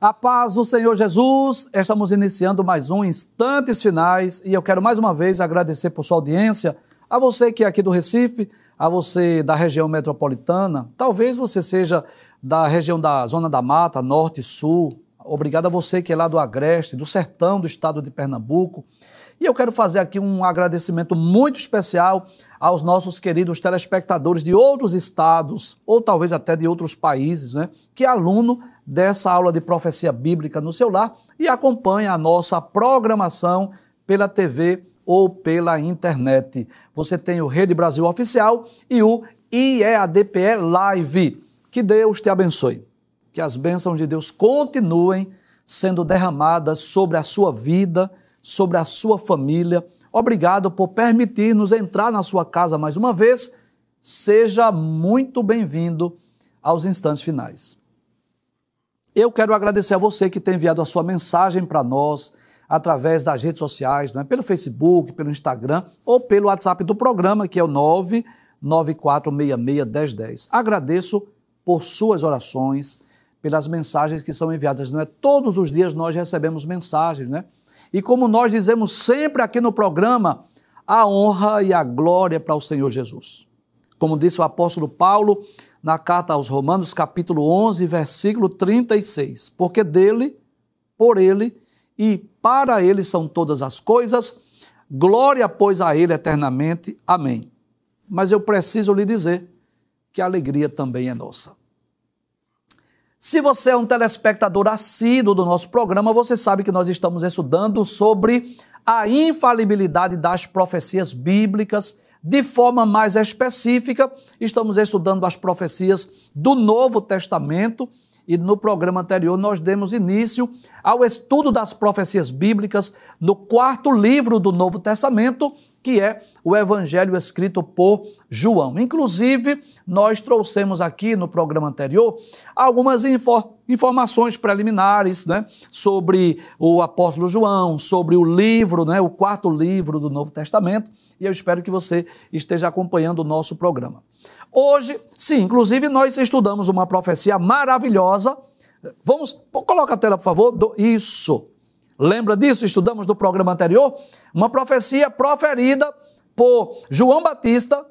A paz do Senhor Jesus, estamos iniciando mais um Instantes Finais e eu quero mais uma vez agradecer por sua audiência, a você que é aqui do Recife, a você da região metropolitana, talvez você seja da região da Zona da Mata, Norte e Sul, obrigado a você que é lá do Agreste, do Sertão, do Estado de Pernambuco. E eu quero fazer aqui um agradecimento muito especial aos nossos queridos telespectadores de outros estados, ou talvez até de outros países, né? Que é aluno dessa aula de profecia bíblica no seu lar e acompanha a nossa programação pela TV ou pela internet. Você tem o Rede Brasil Oficial e o IEADPE Live. Que Deus te abençoe. Que as bênçãos de Deus continuem sendo derramadas sobre a sua vida, sobre a sua família. Obrigado por permitir-nos entrar na sua casa mais uma vez. Seja muito bem-vindo aos Instantes Finais. Eu quero agradecer a você que tem enviado a sua mensagem para nós através das redes sociais, não é? Pelo Facebook, pelo Instagram ou pelo WhatsApp do programa, que é o 994661010. Agradeço por suas orações, pelas mensagens que são enviadas. Não é? Todos os dias nós recebemos mensagens, né? E como nós dizemos sempre aqui no programa, a honra e a glória para o Senhor Jesus. Como disse o apóstolo Paulo na carta aos Romanos, capítulo 11, versículo 36. Porque dele, por ele e para ele são todas as coisas, glória, pois, a ele eternamente. Amém. Mas eu preciso lhe dizer que a alegria também é nossa. Se você é um telespectador assíduo do nosso programa, você sabe que nós estamos estudando sobre a infalibilidade das profecias bíblicas. De forma mais específica, estamos estudando as profecias do Novo Testamento e no programa anterior nós demos início ao estudo das profecias bíblicas no quarto livro do Novo Testamento, que é o Evangelho escrito por João. Inclusive, nós trouxemos aqui no programa anterior algumas informações preliminares, né, sobre o apóstolo João, sobre o livro, né, o quarto livro do Novo Testamento, e eu espero que você esteja acompanhando o nosso programa. Hoje, sim, inclusive nós estudamos uma profecia maravilhosa. Vamos, coloca a tela, por favor. Isso. Lembra disso? Estudamos no programa anterior uma profecia proferida por João Batista,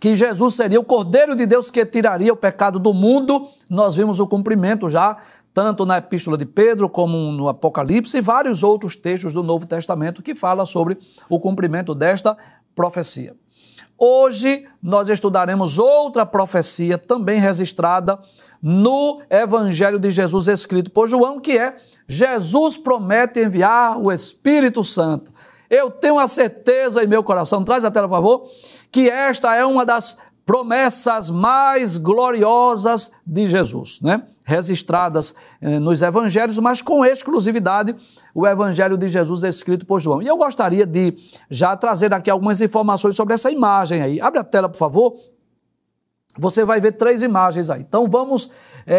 que Jesus seria o Cordeiro de Deus que tiraria o pecado do mundo. Nós vimos o cumprimento já, tanto na Epístola de Pedro como no Apocalipse e vários outros textos do Novo Testamento que falam sobre o cumprimento desta profecia. Hoje nós estudaremos outra profecia também registrada no Evangelho de Jesus escrito por João, que é Jesus promete enviar o Espírito Santo. Eu tenho a certeza em meu coração, traz a tela por favor, que esta é uma das promessas mais gloriosas de Jesus, né? Registradas nos Evangelhos, mas com exclusividade o Evangelho de Jesus é escrito por João. E eu gostaria de já trazer aqui algumas informações sobre essa imagem aí. Abre a tela, por favor. Você vai ver três imagens aí. Então vamos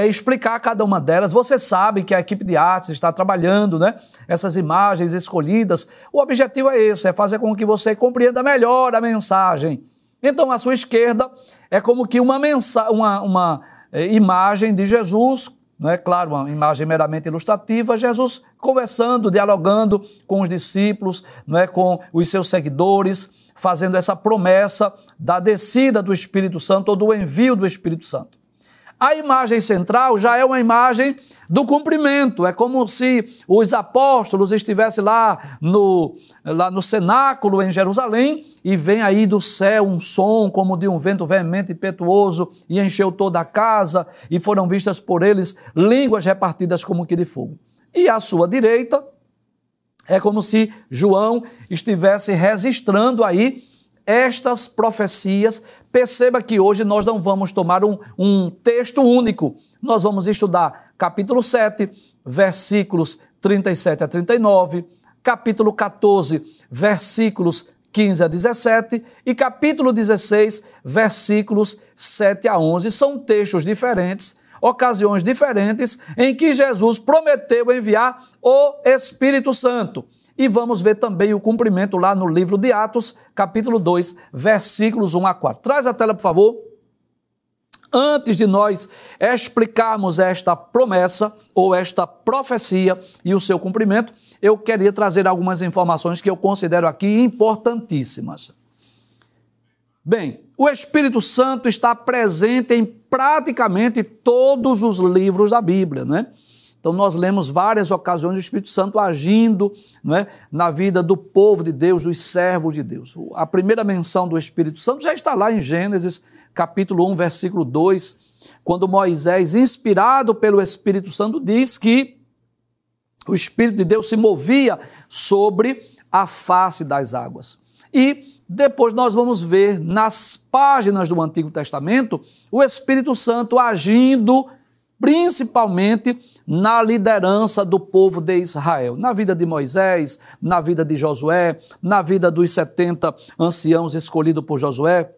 explicar cada uma delas. Você sabe que a equipe de artes está trabalhando, né? Essas imagens escolhidas. O objetivo é esse, é fazer com que você compreenda melhor a mensagem. Então, à sua esquerda, é como que uma imagem de Jesus, não é claro, uma imagem meramente ilustrativa, Jesus conversando, dialogando com os discípulos, não é, com os seus seguidores, fazendo essa promessa da descida do Espírito Santo ou do envio do Espírito Santo. A imagem central já é uma imagem do cumprimento, é como se os apóstolos estivessem lá no cenáculo em Jerusalém e vem aí do céu um som como de um vento veemente e impetuoso e encheu toda a casa e foram vistas por eles línguas repartidas como que de fogo. E à sua direita é como se João estivesse registrando aí estas profecias. Perceba que hoje nós não vamos tomar um texto único. Nós vamos estudar capítulo 7, versículos 37 a 39, capítulo 14, versículos 15 a 17 e capítulo 16, versículos 7 a 11. São textos diferentes, ocasiões diferentes em que Jesus prometeu enviar o Espírito Santo. E vamos ver também o cumprimento lá no livro de Atos, capítulo 2, versículos 1 a 4. Traz a tela, por favor. antes de nós explicarmos esta promessa ou esta profecia e o seu cumprimento, eu queria trazer algumas informações que eu considero aqui importantíssimas. Bem, o Espírito Santo está presente em praticamente todos os livros da Bíblia, né? Então, nós lemos várias ocasiões do Espírito Santo agindo, né, na vida do povo de Deus, dos servos de Deus. A primeira menção do Espírito Santo já está lá em Gênesis, capítulo 1, versículo 2, quando Moisés, inspirado pelo Espírito Santo, diz que o Espírito de Deus se movia sobre a face das águas. E depois nós vamos ver nas páginas do Antigo Testamento o Espírito Santo agindo principalmente na liderança do povo de Israel, na vida de Moisés, na vida de Josué, na vida dos 70 anciãos escolhidos por Josué,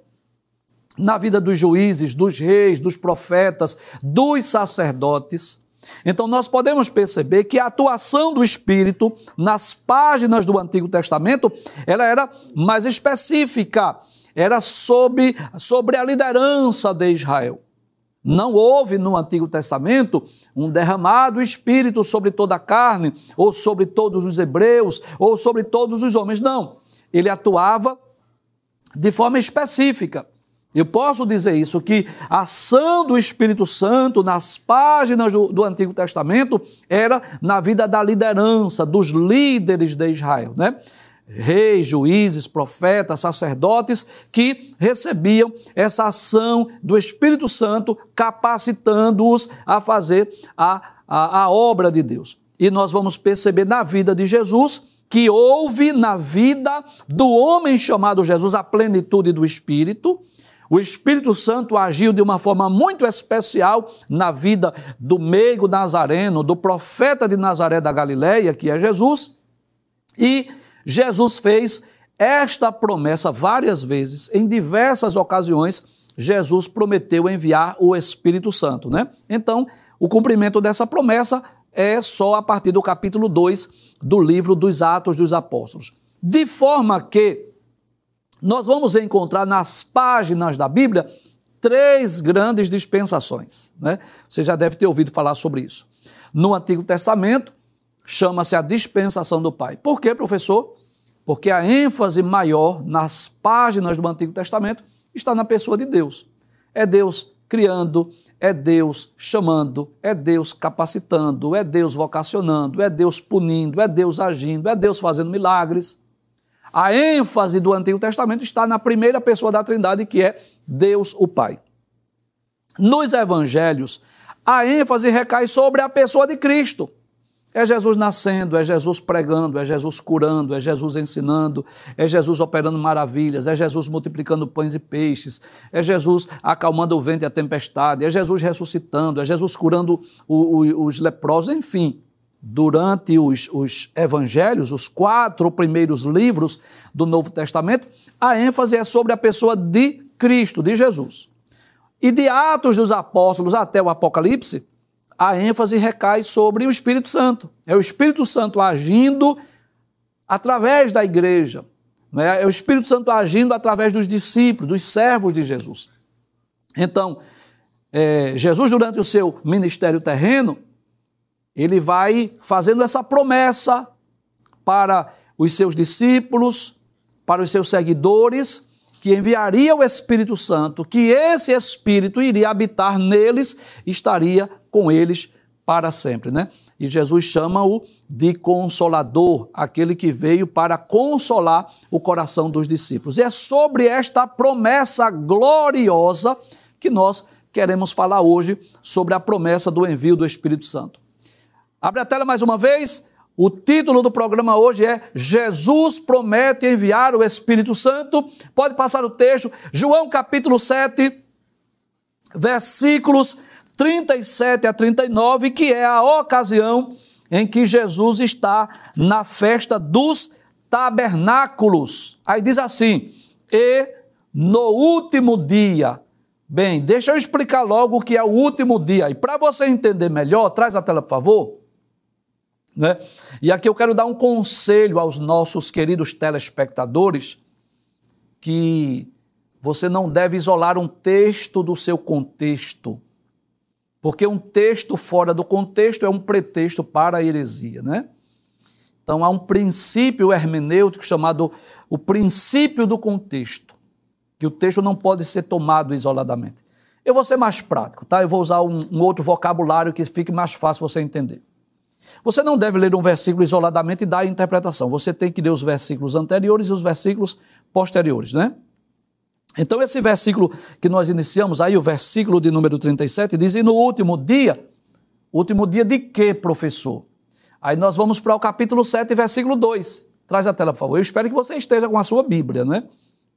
na vida dos juízes, dos reis, dos profetas, dos sacerdotes. Então nós podemos perceber que a atuação do Espírito nas páginas do Antigo Testamento, ela era mais específica, era sobre a liderança de Israel. Não houve no Antigo Testamento um derramado Espírito sobre toda a carne, ou sobre todos os hebreus, ou sobre todos os homens. Não, ele atuava de forma específica. Eu posso dizer isso, que a ação do Espírito Santo nas páginas do Antigo Testamento era na vida da liderança, dos líderes de Israel, né? Reis, juízes, profetas, sacerdotes que recebiam essa ação do Espírito Santo, capacitando-os a fazer a obra de Deus. E nós vamos perceber na vida de Jesus que houve na vida do homem chamado Jesus a plenitude do Espírito. O Espírito Santo agiu de uma forma muito especial na vida do meigo nazareno, do profeta de Nazaré da Galileia, que é Jesus, e Jesus fez esta promessa várias vezes, em diversas ocasiões, Jesus prometeu enviar o Espírito Santo, né? Então, o cumprimento dessa promessa é só a partir do capítulo 2 do livro dos Atos dos Apóstolos. De forma que nós vamos encontrar nas páginas da Bíblia três grandes dispensações, né? Você já deve ter ouvido falar sobre isso. No Antigo Testamento, chama-se a dispensação do Pai. Por quê, professor? Porque a ênfase maior nas páginas do Antigo Testamento está na pessoa de Deus. É Deus criando, é Deus chamando, é Deus capacitando, é Deus vocacionando, é Deus punindo, é Deus agindo, é Deus fazendo milagres. A ênfase do Antigo Testamento está na primeira pessoa da Trindade, que é Deus, o Pai. Nos Evangelhos, a ênfase recai sobre a pessoa de Cristo. É Jesus nascendo, é Jesus pregando, é Jesus curando, é Jesus ensinando, é Jesus operando maravilhas, é Jesus multiplicando pães e peixes, é Jesus acalmando o vento e a tempestade, é Jesus ressuscitando, é Jesus curando os leprosos, enfim. Durante os evangelhos, os quatro primeiros livros do Novo Testamento, a ênfase é sobre a pessoa de Cristo, de Jesus. E de Atos dos Apóstolos até o Apocalipse, a ênfase recai sobre o Espírito Santo. É o Espírito Santo agindo através da igreja. É o Espírito Santo agindo através dos discípulos, dos servos de Jesus. Então, Jesus, durante o seu ministério terreno, ele vai fazendo essa promessa para os seus discípulos, para os seus seguidores, que enviaria o Espírito Santo, que esse Espírito iria habitar neles, estaria com eles para sempre, né? E Jesus chama-o de Consolador, aquele que veio para consolar o coração dos discípulos. E é sobre esta promessa gloriosa que nós queremos falar hoje, sobre a promessa do envio do Espírito Santo. Abre a tela mais uma vez. O título do programa hoje é Jesus promete enviar o Espírito Santo. Pode passar o texto, João capítulo 7, versículos 37 a 39, que é a ocasião em que Jesus está na festa dos tabernáculos. Aí diz assim, e no último dia. Bem, deixa eu explicar logo o que é o último dia. E para você entender melhor, traz a tela, por favor. Né? E aqui eu quero dar um conselho aos nossos queridos telespectadores, que você não deve isolar um texto do seu contexto, porque um texto fora do contexto é um pretexto para a heresia, né? Então, há um princípio hermenêutico chamado o princípio do contexto, que o texto não pode ser tomado isoladamente. Eu vou ser mais prático, tá? Eu vou usar um outro vocabulário que fique mais fácil você entender. Você não deve ler um versículo isoladamente e dar a interpretação. Você tem que ler os versículos anteriores e os versículos posteriores, né? Então, esse versículo que nós iniciamos aí, o versículo de número 37, diz, e no último dia de quê, professor? Aí nós vamos para o capítulo 7, versículo 2. Traz a tela, por favor. Eu espero que você esteja com a sua Bíblia, né?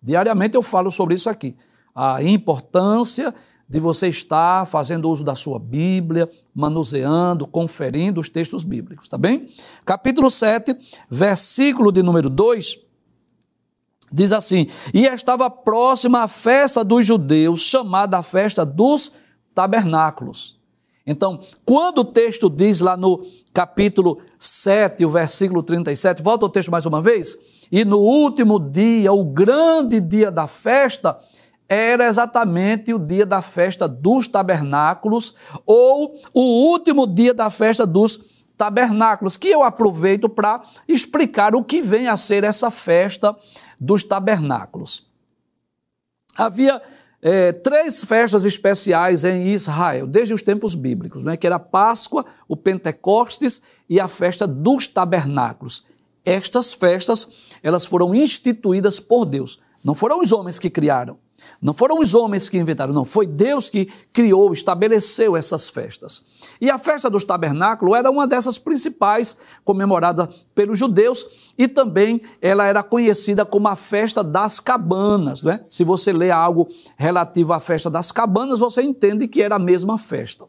Diariamente eu falo sobre isso aqui. A importância de você estar fazendo uso da sua Bíblia, manuseando, conferindo os textos bíblicos, tá bem? Capítulo 7, versículo de número 2, diz assim, e estava próxima a festa dos judeus, chamada a festa dos tabernáculos. Então, quando o texto diz lá no capítulo 7, o versículo 37, volta o texto mais uma vez, e no último dia, o grande dia da festa, era exatamente o dia da festa dos tabernáculos, ou o último dia da festa dos tabernáculos, que eu aproveito para explicar o que vem a ser essa festa dos tabernáculos. Havia três festas especiais em Israel, desde os tempos bíblicos, né? Que era a Páscoa, o Pentecostes e a festa dos tabernáculos. Estas festas, elas foram instituídas por Deus. Não foram os homens que criaram, não foram os homens que inventaram, não. Foi Deus que criou, estabeleceu essas festas. E a festa dos tabernáculos era uma dessas principais, comemorada pelos judeus, e também ela era conhecida como a festa das cabanas, né? Se você lê algo relativo à festa das cabanas, você entende que era a mesma festa.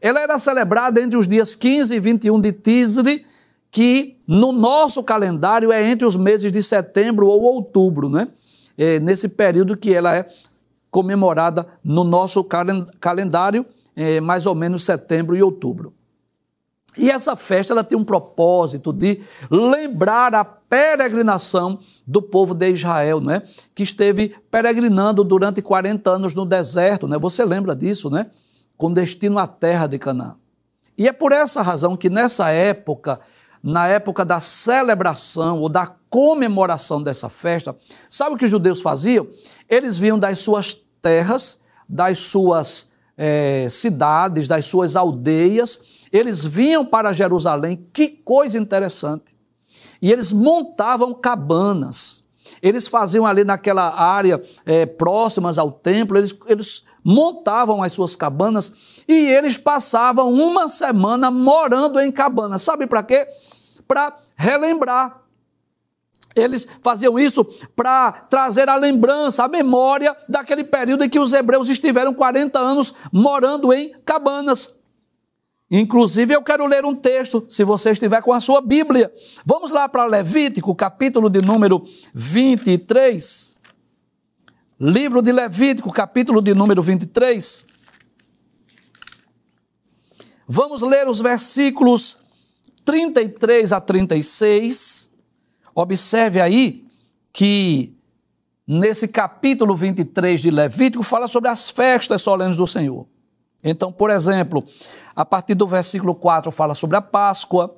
Ela era celebrada entre os dias 15 e 21 de Tisri, que no nosso calendário é entre os meses de setembro ou outubro, né? É nesse período que ela é comemorada no nosso calendário, mais ou menos setembro e outubro. E essa festa ela tem um propósito de lembrar a peregrinação do povo de Israel, né? Que esteve peregrinando durante 40 anos no deserto, né? Você lembra disso, né? Com destino à terra de Canaã. E é por essa razão que nessa época, na época da celebração ou da comemoração dessa festa, sabe o que os judeus faziam? Eles vinham das suas terras, das suas cidades, das suas aldeias, eles vinham para Jerusalém, que coisa interessante, e eles montavam cabanas, eles faziam ali naquela área próximas ao templo, eles montavam as suas cabanas e eles passavam uma semana morando em cabanas, sabe para quê? Para relembrar. Eles faziam isso para trazer a lembrança, a memória daquele período em que os hebreus estiveram 40 anos morando em cabanas. Inclusive, eu quero ler um texto, se você estiver com a sua Bíblia. Vamos lá para Levítico, capítulo de número 23. Livro de Levítico, capítulo de número 23. Vamos ler os versículos 33 a 36. Observe aí que nesse capítulo 23 de Levítico fala sobre as festas solenes do Senhor. Então, por exemplo, a partir do versículo 4 fala sobre a Páscoa,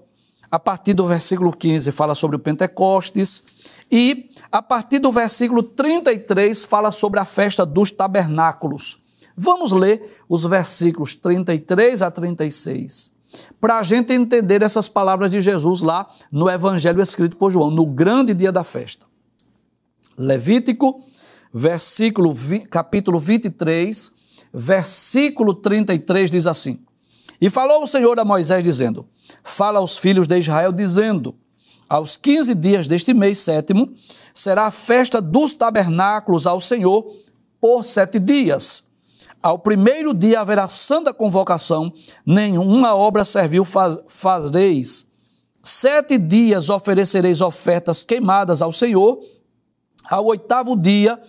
a partir do versículo 15 fala sobre o Pentecostes e a partir do versículo 33 fala sobre a festa dos tabernáculos. Vamos ler os versículos 33 a 36. Para a gente entender essas palavras de Jesus lá no Evangelho escrito por João, no grande dia da festa. Levítico, capítulo 23, versículo 33 diz assim, e falou o Senhor a Moisés dizendo, fala aos filhos de Israel dizendo, aos 15 dias deste mês sétimo, será a festa dos tabernáculos ao Senhor por 7 dias. Ao primeiro dia haverá santa convocação, nenhuma obra servil fareis. 7 dias oferecereis ofertas queimadas ao Senhor. Ao 8º dia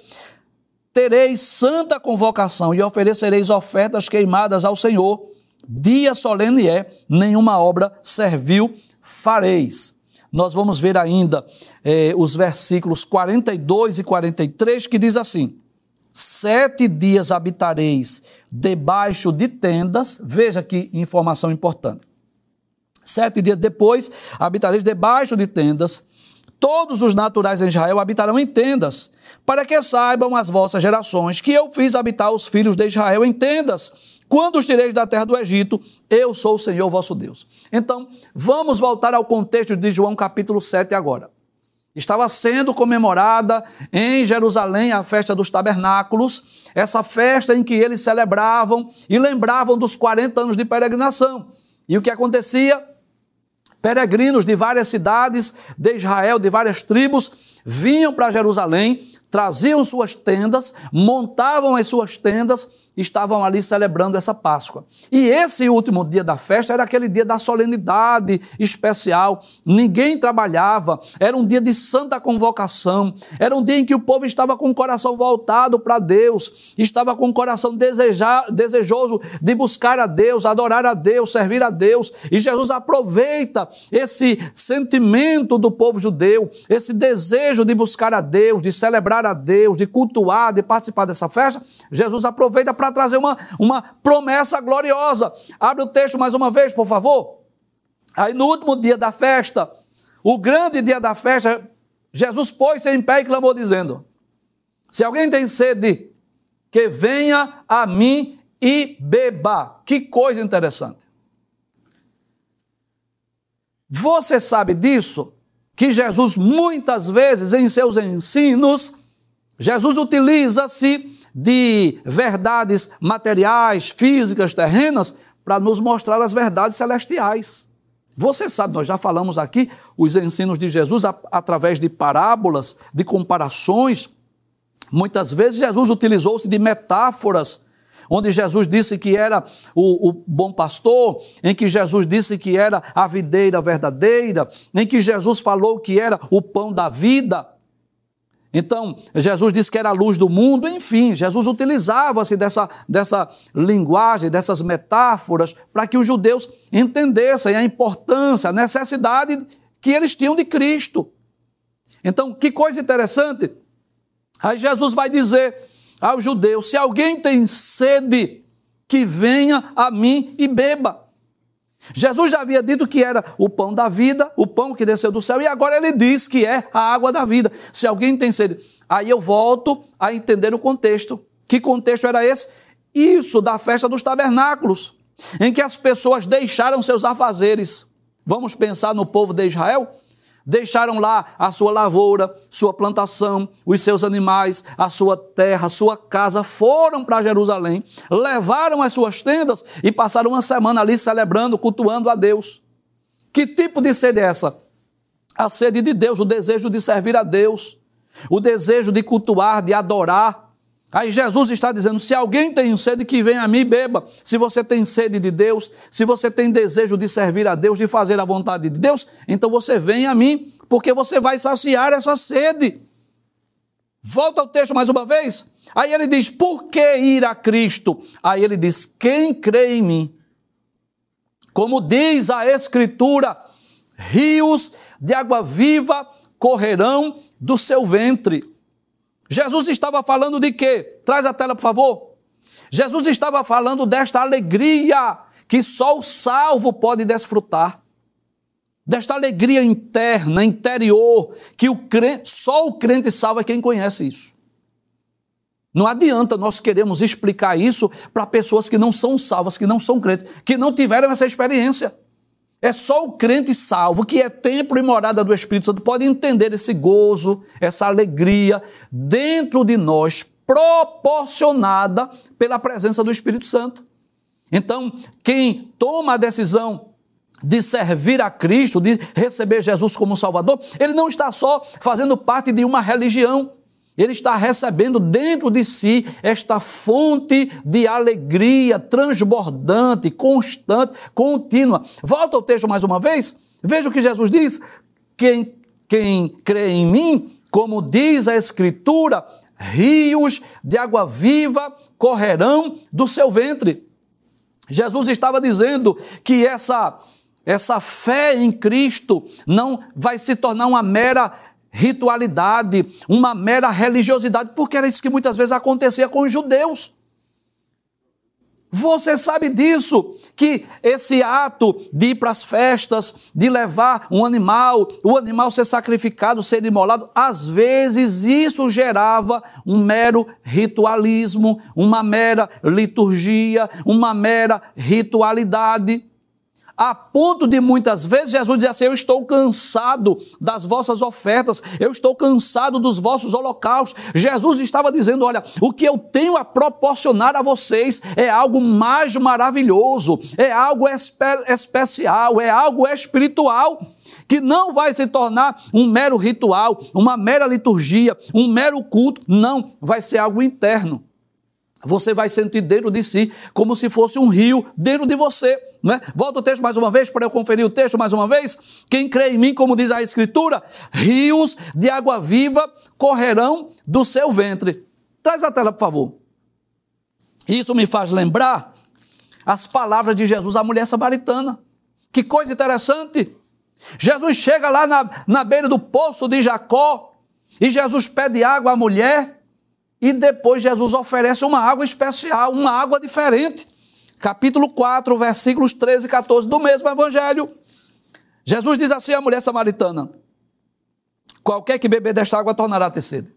tereis santa convocação e oferecereis ofertas queimadas ao Senhor. Dia solene é, nenhuma obra servil fareis. Nós vamos ver ainda os versículos 42 e 43 que diz assim, 7 dias habitareis debaixo de tendas. Veja que informação importante. 7 dias depois habitareis debaixo de tendas. Todos os naturais em Israel habitarão em tendas, para que saibam as vossas gerações que eu fiz habitar os filhos de Israel em tendas, quando os tirei da terra do Egito. Eu sou o Senhor vosso Deus. Então, vamos voltar ao contexto de João capítulo 7 agora. Estava sendo comemorada em Jerusalém a festa dos tabernáculos, essa festa em que eles celebravam e lembravam dos 40 anos de peregrinação. E o que acontecia? Peregrinos de várias cidades de Israel, de várias tribos, vinham para Jerusalém, traziam suas tendas, montavam as suas tendas, estavam ali celebrando essa Páscoa. E esse último dia da festa era aquele dia da solenidade especial, ninguém trabalhava, era um dia de santa convocação, era um dia em que o povo estava com o coração voltado para Deus, estava com o coração desejoso de buscar a Deus, adorar a Deus, servir a Deus, e Jesus aproveita esse sentimento do povo judeu, esse desejo de buscar a Deus, de celebrar a Deus, de cultuar, de participar dessa festa. Jesus aproveita para trazer uma promessa gloriosa. Abre o texto mais uma vez, por favor. Aí no último dia da festa, o grande dia da festa, Jesus pôs-se em pé e clamou dizendo: se alguém tem sede, que venha a mim e beba. Que coisa interessante. Você sabe disso? Que Jesus muitas vezes em seus ensinos, Jesus utiliza-se de verdades materiais, físicas, terrenas, para nos mostrar as verdades celestiais. Você sabe, nós já falamos aqui os ensinos de Jesus através de parábolas, de comparações. Muitas vezes Jesus utilizou-se de metáforas, onde Jesus disse que era o bom pastor, em que Jesus disse que era a videira verdadeira, em que Jesus falou que era o pão da vida. Então, Jesus disse que era a luz do mundo. Enfim, Jesus utilizava-se dessa linguagem, dessas metáforas, para que os judeus entendessem a importância, a necessidade que eles tinham de Cristo. Então, que coisa interessante. Aí Jesus vai dizer aos judeus: se alguém tem sede, que venha a mim e beba. Jesus já havia dito que era o pão da vida, o pão que desceu do céu, e agora ele diz que é a água da vida. Se alguém tem sede. Aí eu volto a entender o contexto. Que contexto era esse? Isso da festa dos tabernáculos, em que as pessoas deixaram seus afazeres. Vamos pensar no povo de Israel? Deixaram lá a sua lavoura, sua plantação, os seus animais, a sua terra, a sua casa, foram para Jerusalém, levaram as suas tendas e passaram uma semana ali celebrando, cultuando a Deus. Que tipo de sede é essa? A sede de Deus, o desejo de servir a Deus, o desejo de cultuar, de adorar. Aí Jesus está dizendo: se alguém tem sede, que venha a mim e beba. Se você tem sede de Deus, se você tem desejo de servir a Deus, de fazer a vontade de Deus, então você vem a mim, porque você vai saciar essa sede. Volta ao texto mais uma vez. Aí ele diz: por que ir a Cristo? Aí ele diz: quem crê em mim, como diz a Escritura, rios de água viva correrão do seu ventre. Jesus estava falando de quê? Traz a tela, por favor. Jesus estava falando desta alegria que só o salvo pode desfrutar. Desta alegria interna, interior, que só o crente salvo é quem conhece isso. Não adianta nós queremos explicar isso para pessoas que não são salvas, que não são crentes, que não tiveram essa experiência. É só o crente salvo, que é templo e morada do Espírito Santo, pode entender esse gozo, essa alegria dentro de nós, proporcionada pela presença do Espírito Santo. Então, quem toma a decisão de servir a Cristo, de receber Jesus como Salvador, ele não está só fazendo parte de uma religião. Ele está recebendo dentro de si esta fonte de alegria transbordante, constante, contínua. Volta ao texto mais uma vez. Veja o que Jesus diz. Quem crê em mim, como diz a Escritura, rios de água viva correrão do seu ventre. Jesus estava dizendo que essa fé em Cristo não vai se tornar uma mera ritualidade, uma mera religiosidade, porque era isso que muitas vezes acontecia com os judeus. Você sabe disso, que esse ato de ir para as festas, de levar um animal, o animal ser sacrificado, ser imolado, às vezes isso gerava um mero ritualismo, uma mera liturgia, uma mera ritualidade. A ponto de muitas vezes Jesus dizer assim: eu estou cansado das vossas ofertas, eu estou cansado dos vossos holocaustos. Jesus estava dizendo: olha, o que eu tenho a proporcionar a vocês é algo mais maravilhoso, é algo especial, é algo espiritual, que não vai se tornar um mero ritual, uma mera liturgia, um mero culto. Não, vai ser algo interno. Você vai sentir dentro de si como se fosse um rio dentro de você, não é? Volta o texto mais uma vez, para eu conferir o texto mais uma vez. Quem crê em mim, como diz a Escritura, rios de água viva correrão do seu ventre. Traz a tela, por favor. Isso me faz lembrar as palavras de Jesus à mulher samaritana. Que coisa interessante! Jesus chega lá na beira do poço de Jacó e Jesus pede água à mulher. E depois Jesus oferece uma água especial, uma água diferente. Capítulo 4, versículos 13 e 14 do mesmo Evangelho. Jesus diz assim à mulher samaritana: qualquer que beber desta água tornará a ter sede.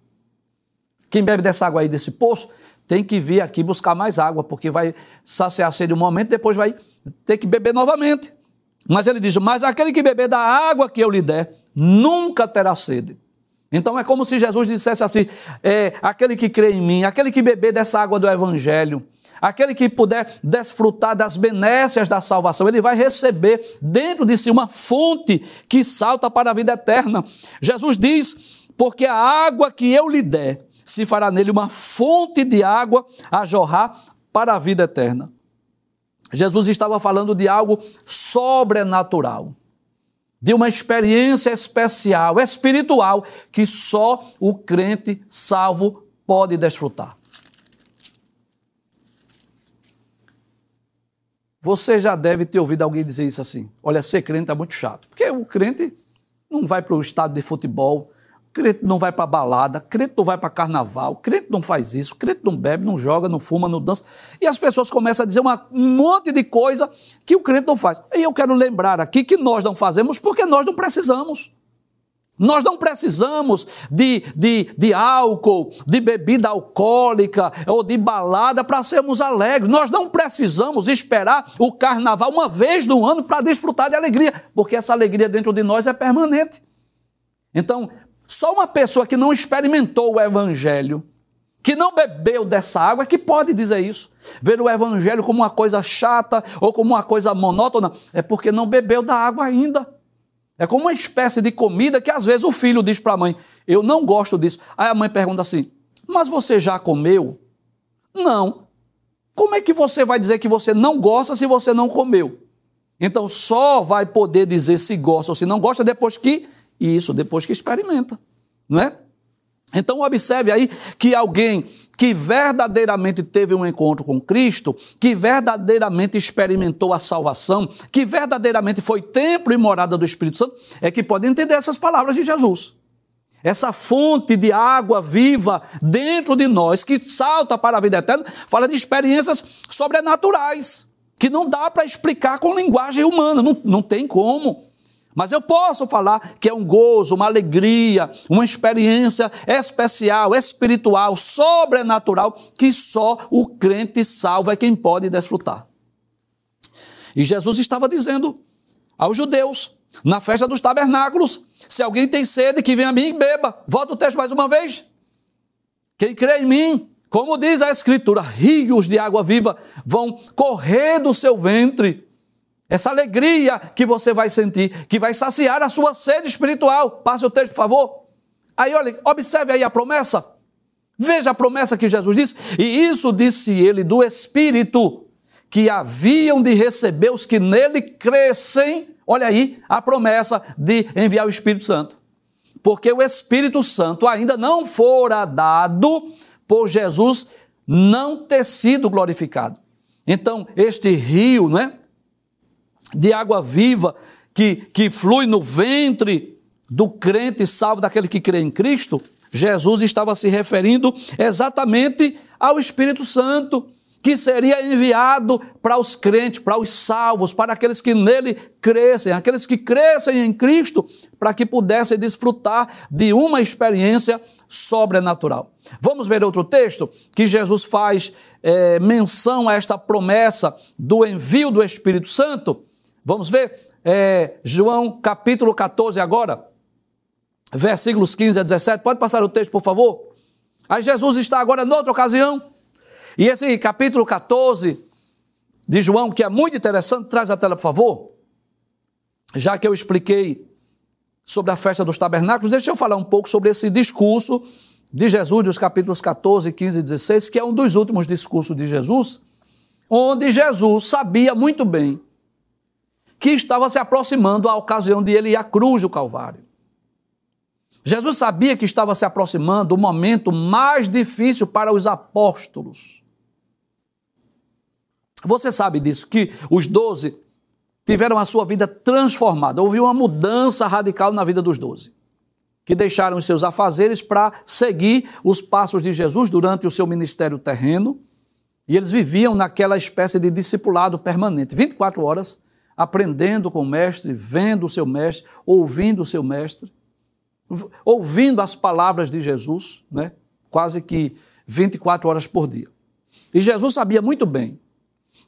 Quem bebe dessa água aí, desse poço, tem que vir aqui buscar mais água, porque vai saciar a sede um momento, depois vai ter que beber novamente. Mas ele diz: mas aquele que beber da água que eu lhe der, nunca terá sede. Então é como se Jesus dissesse assim: aquele que crê em mim, aquele que beber dessa água do Evangelho, aquele que puder desfrutar das benécias da salvação, ele vai receber dentro de si uma fonte que salta para a vida eterna. Jesus diz: porque a água que eu lhe der, se fará nele uma fonte de água a jorrar para a vida eterna. Jesus estava falando de algo sobrenatural, de uma experiência especial, espiritual, que só o crente salvo pode desfrutar. Você já deve ter ouvido alguém dizer isso assim: olha, ser crente é muito chato, porque o crente não vai para o estádio de futebol, o crente não vai para a balada, o crente não vai para carnaval, o crente não faz isso, o crente não bebe, não joga, não fuma, não dança. E as pessoas começam a dizer um monte de coisa que o crente não faz. E eu quero lembrar aqui que nós não fazemos porque nós não precisamos. Nós não precisamos de álcool, de bebida alcoólica ou de balada para sermos alegres. Nós não precisamos esperar o carnaval uma vez no ano para desfrutar de alegria, porque essa alegria dentro de nós é permanente. Então, só uma pessoa que não experimentou o Evangelho, que não bebeu dessa água, que pode dizer isso. Ver o Evangelho como uma coisa chata ou como uma coisa monótona, é porque não bebeu da água ainda. É como uma espécie de comida que às vezes o filho diz para a mãe: eu não gosto disso. Aí a mãe pergunta assim: mas você já comeu? Não. Como é que você vai dizer que você não gosta se você não comeu? Então só vai poder dizer se gosta ou se não gosta depois que... Isso, depois que experimenta, não é? Então observe aí que alguém que verdadeiramente teve um encontro com Cristo, que verdadeiramente experimentou a salvação, que verdadeiramente foi templo e morada do Espírito Santo, é que pode entender essas palavras de Jesus. Essa fonte de água viva dentro de nós, que salta para a vida eterna, fala de experiências sobrenaturais, que não dá para explicar com linguagem humana, não tem como. Mas eu posso falar que é um gozo, uma alegria, uma experiência especial, espiritual, sobrenatural, que só o crente salvo é quem pode desfrutar. E Jesus estava dizendo aos judeus, na festa dos tabernáculos: se alguém tem sede, que venha a mim e beba. Volta o texto mais uma vez. Quem crê em mim, como diz a Escritura, rios de água viva vão correr do seu ventre. Essa alegria que você vai sentir, que vai saciar a sua sede espiritual. Passe o texto, por favor. Aí, olha, observe aí a promessa. Veja a promessa que Jesus disse. E isso disse ele do Espírito, que haviam de receber os que nele crescem. Olha aí a promessa de enviar o Espírito Santo. Porque o Espírito Santo ainda não fora dado por Jesus não ter sido glorificado. Então, este rio, não é? De água viva que flui no ventre do crente salvo, daquele que crê em Cristo, Jesus estava se referindo exatamente ao Espírito Santo, que seria enviado para os crentes, para os salvos, para aqueles que nele crescem, aqueles que crescem em Cristo, para que pudessem desfrutar de uma experiência sobrenatural. Vamos ver outro texto que Jesus faz menção a esta promessa do envio do Espírito Santo. Vamos ver João capítulo 14 agora, versículos 15 a 17. Pode passar o texto, por favor? Aí Jesus está agora noutra ocasião. E esse capítulo 14 de João, que é muito interessante, traz a tela, por favor. Já que eu expliquei sobre a festa dos tabernáculos, deixa eu falar um pouco sobre esse discurso de Jesus, dos capítulos 14, 15 e 16, que é um dos últimos discursos de Jesus, onde Jesus sabia muito bem que estava se aproximando a ocasião de ele ir à cruz do Calvário. Jesus sabia que estava se aproximando o momento mais difícil para os apóstolos. Você sabe disso, que os 12 tiveram a sua vida transformada. Houve uma mudança radical na vida dos 12, que deixaram os seus afazeres para seguir os passos de Jesus durante o seu ministério terreno, e eles viviam naquela espécie de discipulado permanente, 24 horas, aprendendo com o mestre, vendo o seu mestre, ouvindo o seu mestre, ouvindo as palavras de Jesus, né? Quase que 24 horas por dia. E Jesus sabia muito bem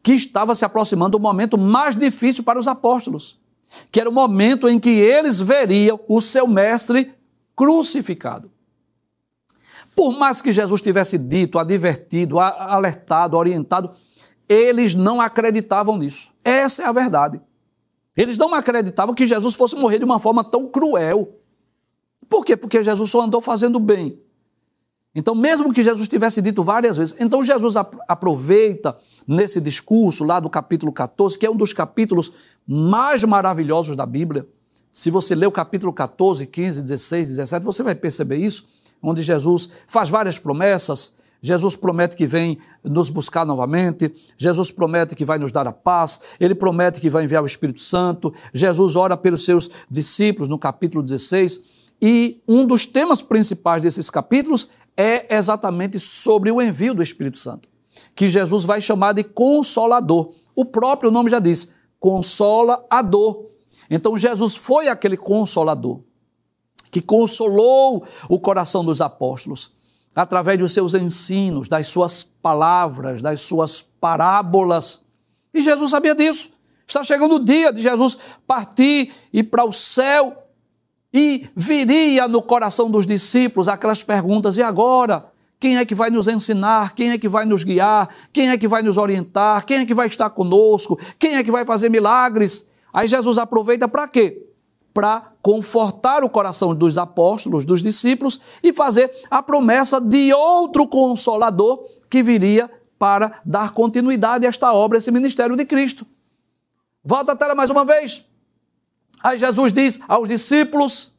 que estava se aproximando o momento mais difícil para os apóstolos, que era o momento em que eles veriam o seu mestre crucificado. Por mais que Jesus tivesse dito, advertido, alertado, orientado, eles não acreditavam nisso. Essa é a verdade. Eles não acreditavam que Jesus fosse morrer de uma forma tão cruel. Por quê? Porque Jesus só andou fazendo bem. Então, mesmo que Jesus tivesse dito várias vezes, então Jesus aproveita nesse discurso lá do capítulo 14, que é um dos capítulos mais maravilhosos da Bíblia. Se você ler o capítulo 14, 15, 16, 17, você vai perceber isso, onde Jesus faz várias promessas. Jesus promete que vem nos buscar novamente, Jesus promete que vai nos dar a paz, ele promete que vai enviar o Espírito Santo, Jesus ora pelos seus discípulos no capítulo 16, e um dos temas principais desses capítulos é exatamente sobre o envio do Espírito Santo, que Jesus vai chamar de Consolador. O próprio nome já diz, consola a dor. Então Jesus foi aquele Consolador que consolou o coração dos apóstolos através dos seus ensinos, das suas palavras, das suas parábolas. E Jesus sabia disso. Está chegando o dia de Jesus partir e ir para o céu, e viria no coração dos discípulos aquelas perguntas: e agora? Quem é que vai nos ensinar? Quem é que vai nos guiar? Quem é que vai nos orientar? Quem é que vai estar conosco? Quem é que vai fazer milagres? Aí Jesus aproveita para quê? Para confortar o coração dos apóstolos, dos discípulos, e fazer a promessa de outro Consolador que viria para dar continuidade a esta obra, a esse ministério de Cristo. Volta a tela mais uma vez. Aí Jesus diz aos discípulos: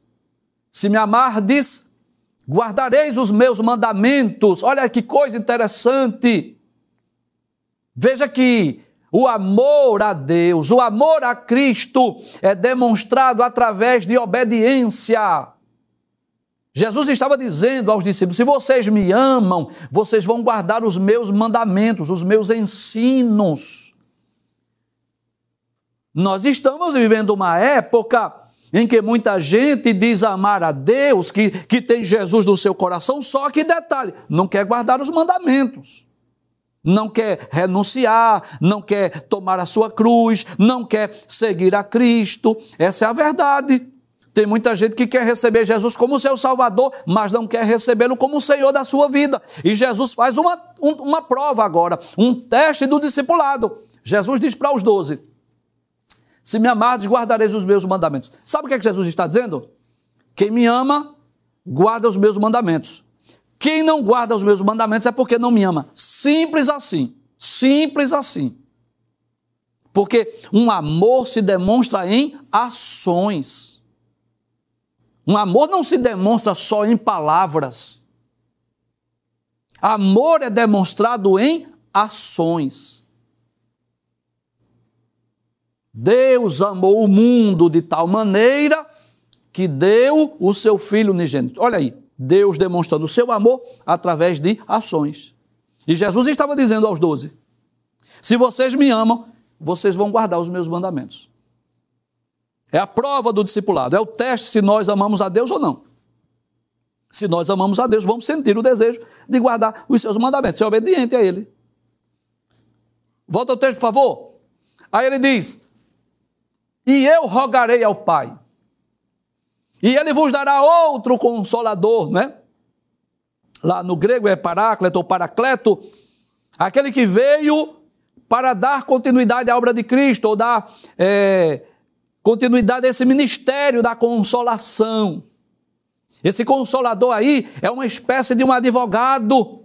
se me amardes, guardareis os meus mandamentos. Olha que coisa interessante. Veja que o amor a Deus, o amor a Cristo é demonstrado através de obediência. Jesus estava dizendo aos discípulos: se vocês me amam, vocês vão guardar os meus mandamentos, os meus ensinos. Nós estamos vivendo uma época em que muita gente diz amar a Deus, que tem Jesus no seu coração, só que, detalhe, não quer guardar os mandamentos, não quer renunciar, não quer tomar a sua cruz, não quer seguir a Cristo. Essa é a verdade. Tem muita gente que quer receber Jesus como seu Salvador, mas não quer recebê-lo como Senhor da sua vida. E Jesus faz uma prova agora, um teste do discipulado. Jesus diz para os 12: se me amardes, guardareis os meus mandamentos. Sabe o que é que Jesus está dizendo? Quem me ama, guarda os meus mandamentos. Quem não guarda os meus mandamentos é porque não me ama. Simples assim. Simples assim. Porque um amor se demonstra em ações. Um amor não se demonstra só em palavras. Amor é demonstrado em ações. Deus amou o mundo de tal maneira que deu o seu Filho unigênito. Olha aí, Deus demonstrando o seu amor através de ações. E Jesus estava dizendo aos 12, se vocês me amam, vocês vão guardar os meus mandamentos. É a prova do discipulado, é o teste se nós amamos a Deus ou não. Se nós amamos a Deus, vamos sentir o desejo de guardar os seus mandamentos, ser obediente a Ele. Volta ao texto, por favor. Aí ele diz, e eu rogarei ao Pai, e Ele vos dará outro consolador, né? Lá no grego é Parácleto ou Parácleto, aquele que veio para dar continuidade à obra de Cristo, ou dar continuidade a esse ministério da consolação. Esse consolador aí é uma espécie de um advogado,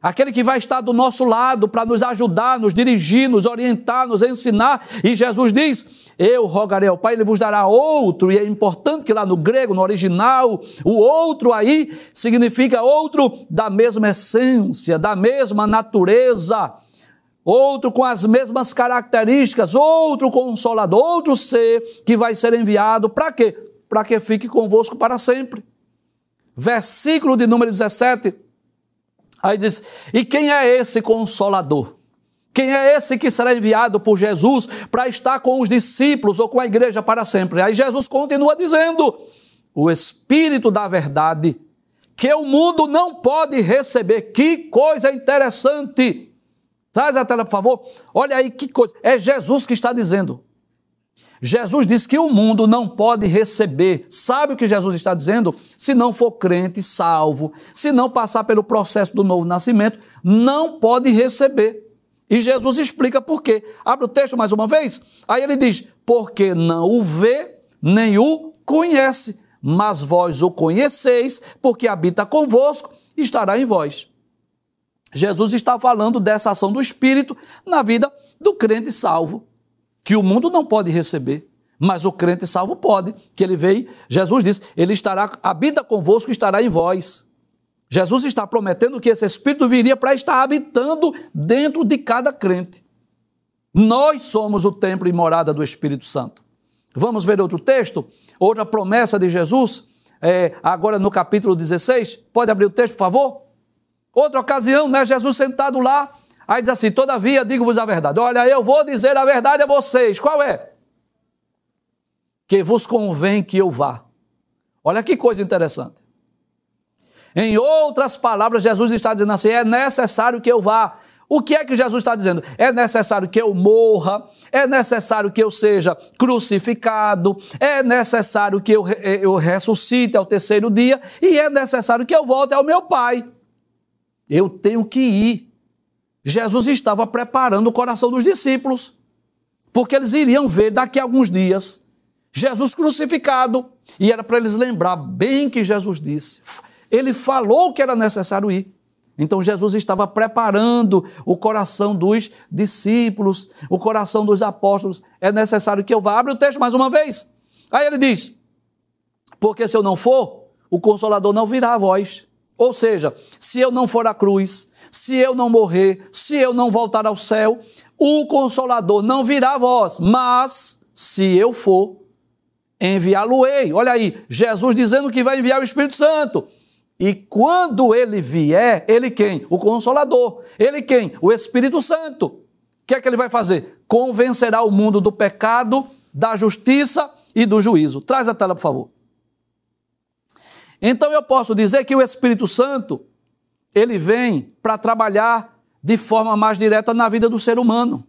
aquele que vai estar do nosso lado para nos ajudar, nos dirigir, nos orientar, nos ensinar. E Jesus diz, eu rogarei ao Pai, Ele vos dará outro. E é importante que lá no grego, no original, o outro aí significa outro da mesma essência, da mesma natureza, outro com as mesmas características, outro consolador, outro ser que vai ser enviado para quê? Para que fique convosco para sempre. Versículo de número 17, aí diz, e quem é esse consolador? Quem é esse que será enviado por Jesus para estar com os discípulos ou com a igreja para sempre? Aí Jesus continua dizendo, o Espírito da verdade, que o mundo não pode receber. Que coisa interessante! Traz a tela, por favor. Olha aí que coisa, é Jesus que está dizendo. Jesus diz que o mundo não pode receber. Sabe o que Jesus está dizendo? Se não for crente salvo, se não passar pelo processo do novo nascimento, não pode receber. E Jesus explica por quê. Abre o texto mais uma vez. Aí ele diz, porque não o vê, nem o conhece, mas vós o conheceis, porque habita convosco e estará em vós. Jesus está falando dessa ação do Espírito na vida do crente salvo, que o mundo não pode receber, mas o crente salvo pode, que ele veio. Jesus disse, ele estará, habita convosco e estará em vós. Jesus está prometendo que esse Espírito viria para estar habitando dentro de cada crente. Nós somos o templo e morada do Espírito Santo. Vamos ver outro texto, outra promessa de Jesus, agora no capítulo 16, pode abrir o texto, por favor? Outra ocasião, né? Jesus sentado lá, aí diz assim, todavia digo-vos a verdade. Olha, eu vou dizer a verdade a vocês. Qual é? Que vos convém que eu vá. Olha que coisa interessante. Em outras palavras, Jesus está dizendo assim, é necessário que eu vá. O que é que Jesus está dizendo? É necessário que eu morra, é necessário que eu seja crucificado, é necessário que eu ressuscite ao terceiro dia e é necessário que eu volte ao meu Pai. Eu tenho que ir. Jesus estava preparando o coração dos discípulos, porque eles iriam ver daqui a alguns dias Jesus crucificado, e era para eles lembrar bem que Jesus disse. Ele falou que era necessário ir. Então Jesus estava preparando o coração dos discípulos, o coração dos apóstolos. É necessário que eu vá. Abre o texto mais uma vez. Aí ele diz, porque se eu não for, o Consolador não virá a vós. Ou seja, se eu não for à cruz, se eu não morrer, se eu não voltar ao céu, o Consolador não virá a vós, mas se eu for, enviá-lo-ei. Olha aí, Jesus dizendo que vai enviar o Espírito Santo. E quando ele vier, ele quem? O Consolador. Ele quem? O Espírito Santo. O que é que ele vai fazer? Convencerá o mundo do pecado, da justiça e do juízo. Traz a tela, por favor. Então eu posso dizer que o Espírito Santo, ele vem para trabalhar de forma mais direta na vida do ser humano,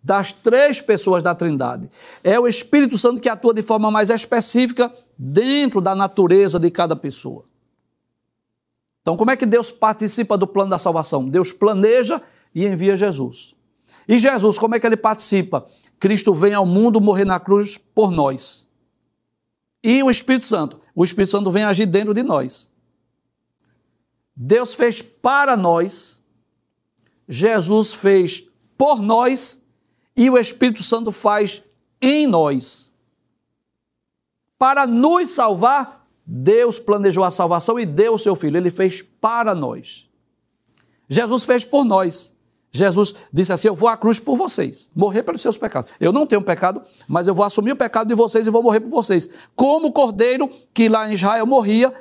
das três pessoas da Trindade. É o Espírito Santo que atua de forma mais específica dentro da natureza de cada pessoa. Então como é que Deus participa do plano da salvação? Deus planeja e envia Jesus. E Jesus, como é que ele participa? Cristo vem ao mundo morrer na cruz por nós. E o Espírito Santo? O Espírito Santo vem agir dentro de nós. Deus fez para nós, Jesus fez por nós e o Espírito Santo faz em nós. Para nos salvar, Deus planejou a salvação e deu o seu Filho. Ele fez para nós. Jesus fez por nós. Jesus disse assim, eu vou à cruz por vocês, morrer pelos seus pecados. Eu não tenho pecado, mas eu vou assumir o pecado de vocês e vou morrer por vocês. Como o cordeiro que lá em Israel morria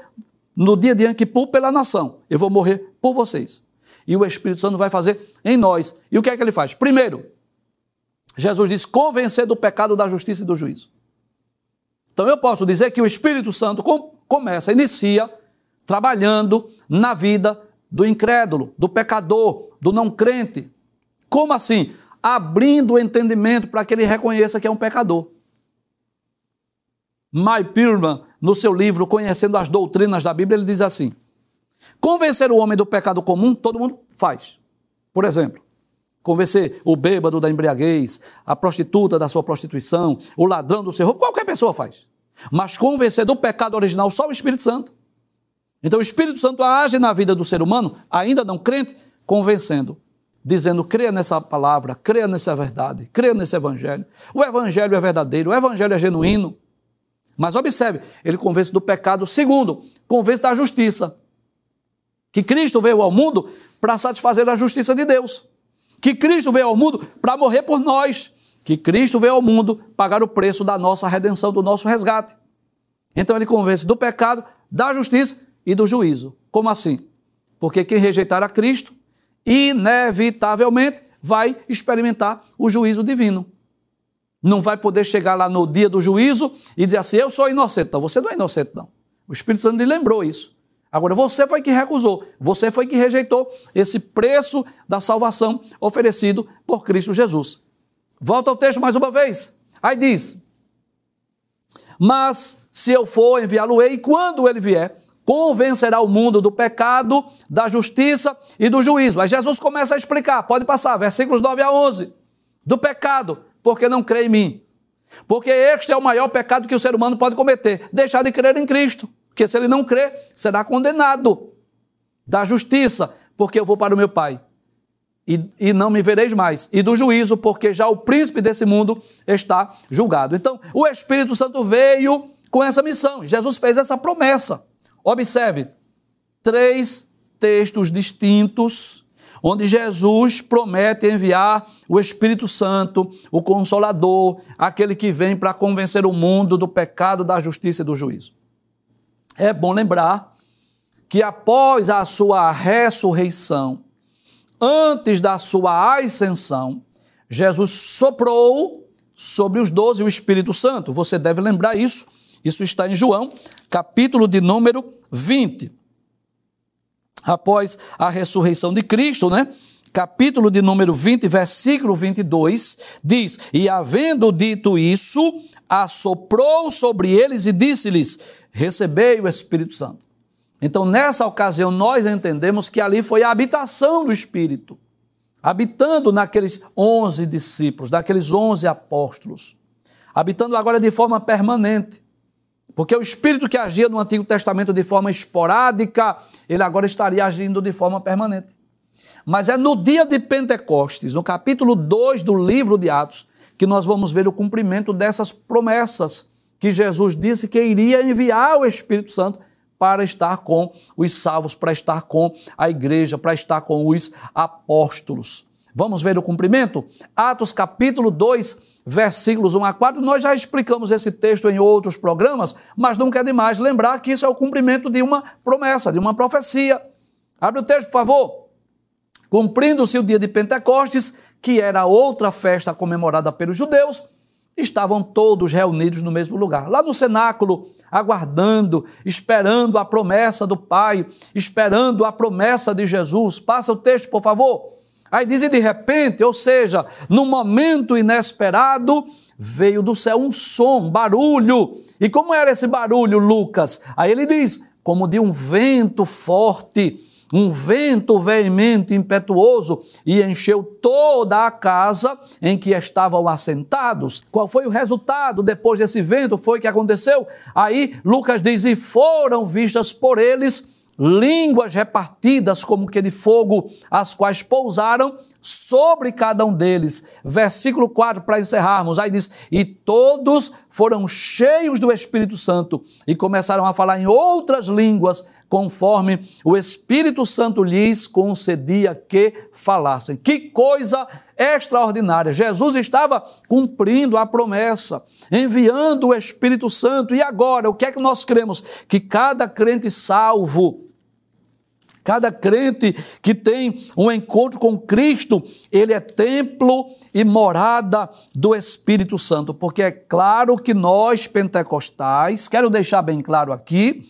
no dia de Anquipu pela nação. Eu vou morrer por vocês. E o Espírito Santo vai fazer em nós. E o que é que ele faz? Primeiro, Jesus diz, convencer do pecado, da justiça e do juízo. Então eu posso dizer que o Espírito Santo inicia trabalhando na vida do incrédulo, do pecador, do não crente. Como assim? Abrindo o entendimento para que ele reconheça que é um pecador. Mike Pirman, no seu livro Conhecendo as Doutrinas da Bíblia, ele diz assim, convencer o homem do pecado comum, todo mundo faz. Por exemplo, convencer o bêbado da embriaguez, a prostituta da sua prostituição, o ladrão do seu roubo, qualquer pessoa faz. Mas convencer do pecado original, só o Espírito Santo. Então o Espírito Santo age na vida do ser humano, ainda não crente, convencendo, dizendo, creia nessa palavra, creia nessa verdade, creia nesse Evangelho. O Evangelho é verdadeiro, o Evangelho é genuíno. Mas observe, ele convence do pecado. Segundo, convence da justiça. Que Cristo veio ao mundo para satisfazer a justiça de Deus. Que Cristo veio ao mundo para morrer por nós. Que Cristo veio ao mundo pagar o preço da nossa redenção, do nosso resgate. Então ele convence do pecado, da justiça e do juízo. Como assim? Porque quem rejeitar a Cristo, inevitavelmente vai experimentar o juízo divino. Não vai poder chegar lá no dia do juízo e dizer assim, eu sou inocente. Não, você não é inocente, não. O Espírito Santo lhe lembrou isso. Agora, você foi que recusou, você foi que rejeitou esse preço da salvação oferecido por Cristo Jesus. Volta ao texto mais uma vez. Aí diz, mas se eu for, enviá-lo-ei, e quando ele vier, convencerá o mundo do pecado, da justiça e do juízo. Aí Jesus começa a explicar, pode passar, versículos 9 a 11. Do pecado, porque não crê em mim. Porque este é o maior pecado que o ser humano pode cometer, deixar de crer em Cristo. Porque se ele não crer, será condenado. Da justiça, porque eu vou para o meu Pai. E não me vereis mais. E do juízo, porque já o príncipe desse mundo está julgado. Então, o Espírito Santo veio com essa missão. Jesus fez essa promessa. Observe, 3 textos distintos, onde Jesus promete enviar o Espírito Santo, o Consolador, aquele que vem para convencer o mundo do pecado, da justiça e do juízo. É bom lembrar que após a sua ressurreição, antes da sua ascensão, Jesus soprou sobre os 12 o Espírito Santo. Você deve lembrar isso. Isso está em João, capítulo de número 20. Após a ressurreição de Cristo, né? Capítulo de número 20, versículo 22, diz, e havendo dito isso, assoprou sobre eles e disse-lhes, recebei o Espírito Santo. Então, nessa ocasião, nós entendemos que ali foi a habitação do Espírito, habitando naqueles 11 discípulos, naqueles 11 apóstolos, habitando agora de forma permanente. Porque o Espírito que agia no Antigo Testamento de forma esporádica, ele agora estaria agindo de forma permanente. Mas é no dia de Pentecostes, no capítulo 2 do livro de Atos, que nós vamos ver o cumprimento dessas promessas que Jesus disse que iria enviar o Espírito Santo para estar com os salvos, para estar com a igreja, para estar com os apóstolos. Vamos ver o cumprimento? Atos capítulo 2, versículos 1 a 4, nós já explicamos esse texto em outros programas, mas nunca é demais lembrar que isso é o cumprimento de uma promessa, de uma profecia. Abre o texto, por favor. Cumprindo-se o dia de Pentecostes, que era outra festa comemorada pelos judeus, estavam todos reunidos no mesmo lugar, lá no cenáculo, aguardando, esperando a promessa do Pai, esperando a promessa de Jesus. Passa o texto, por favor. Aí dizem, de repente, ou seja, num momento inesperado, veio do céu um som, um barulho. E como era esse barulho, Lucas? Aí ele diz, como de um vento forte, um vento veemente, impetuoso, e encheu toda a casa em que estavam assentados. Qual foi o resultado depois desse vento? Foi o que aconteceu? Aí Lucas diz, e foram vistas por eles línguas repartidas como que de fogo, as quais pousaram sobre cada um deles. Versículo 4, para encerrarmos, aí diz, e todos foram cheios do Espírito Santo e começaram a falar em outras línguas, conforme o Espírito Santo lhes concedia que falassem. Que coisa extraordinária! Jesus estava cumprindo a promessa, enviando o Espírito Santo. E agora, o que é que nós cremos? Que cada crente salvo, cada crente que tem um encontro com Cristo, ele é templo e morada do Espírito Santo, porque é claro que nós pentecostais, quero deixar bem claro aqui,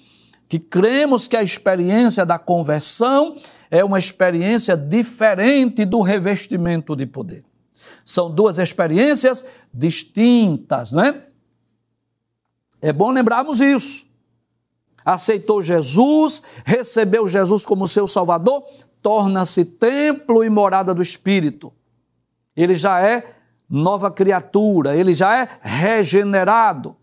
que cremos que a experiência da conversão é uma experiência diferente do revestimento de poder. São duas experiências distintas, não é? É bom lembrarmos isso. Aceitou Jesus, recebeu Jesus como seu Salvador, torna-se templo e morada do Espírito. Ele já é nova criatura, ele já é regenerado,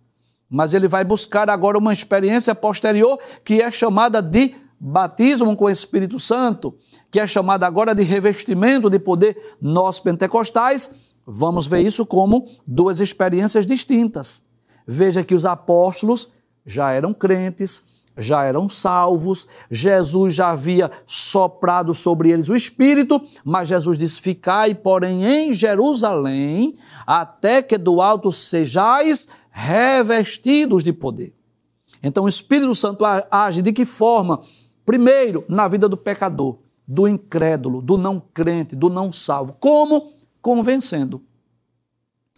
mas ele vai buscar agora uma experiência posterior que é chamada de batismo com o Espírito Santo, que é chamada agora de revestimento de poder. Nós pentecostais vamos ver isso como duas experiências distintas. Veja que os apóstolos já eram crentes, já eram salvos, Jesus já havia soprado sobre eles o Espírito, mas Jesus disse: ficai, porém, em Jerusalém, até que do alto sejais revestidos de poder. Então o Espírito Santo age de que forma? Primeiro, na vida do pecador, do incrédulo, do não crente, do não salvo. Como? Convencendo.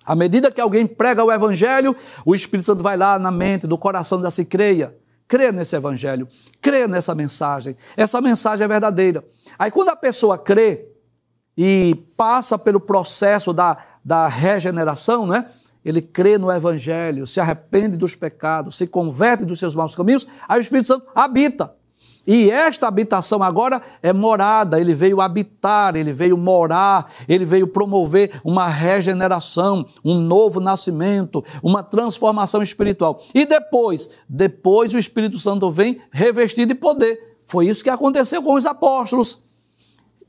À medida que alguém prega o Evangelho, o Espírito Santo vai lá na mente, no coração, já se creia. Creia nesse Evangelho, creia nessa mensagem. Essa mensagem é verdadeira. Aí quando a pessoa crê e passa pelo processo da regeneração, né? Ele crê no Evangelho, se arrepende dos pecados, se converte dos seus maus caminhos, aí o Espírito Santo habita. E esta habitação agora é morada, ele veio habitar, ele veio morar, ele veio promover uma regeneração, um novo nascimento, uma transformação espiritual. E depois o Espírito Santo vem revestido de poder. Foi isso que aconteceu com os apóstolos.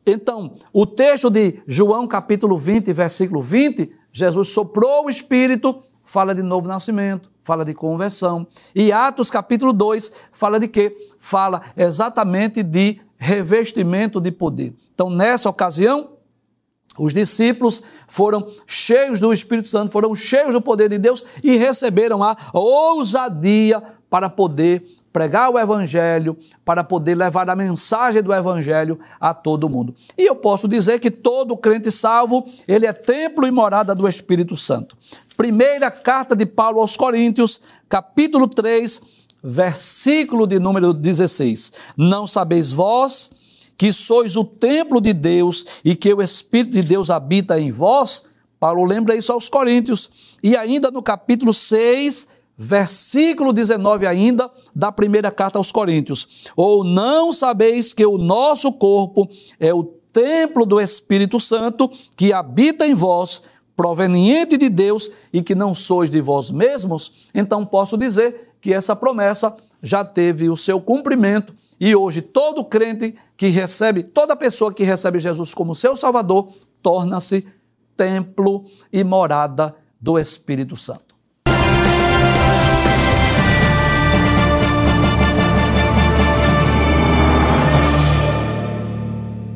Então, o texto de João capítulo 20, versículo 20, Jesus soprou o Espírito, fala de novo nascimento, fala de conversão. E Atos capítulo 2 fala de quê? Fala exatamente de revestimento de poder. Então, nessa ocasião, os discípulos foram cheios do Espírito Santo, foram cheios do poder de Deus e receberam a ousadia para poder pregar o Evangelho, para poder levar a mensagem do Evangelho a todo mundo. E eu posso dizer que todo crente salvo, ele é templo e morada do Espírito Santo. Primeira carta de Paulo aos Coríntios, capítulo 3, versículo de número 16. Não sabeis vós que sois o templo de Deus e que o Espírito de Deus habita em vós? Paulo lembra isso aos Coríntios. E ainda no capítulo 6, versículo 19 ainda, da primeira carta aos Coríntios. Ou não sabeis que o nosso corpo é o templo do Espírito Santo, que habita em vós, proveniente de Deus, e que não sois de vós mesmos? Então posso dizer que essa promessa já teve o seu cumprimento, e hoje todo crente que recebe, toda pessoa que recebe Jesus como seu Salvador, torna-se templo e morada do Espírito Santo.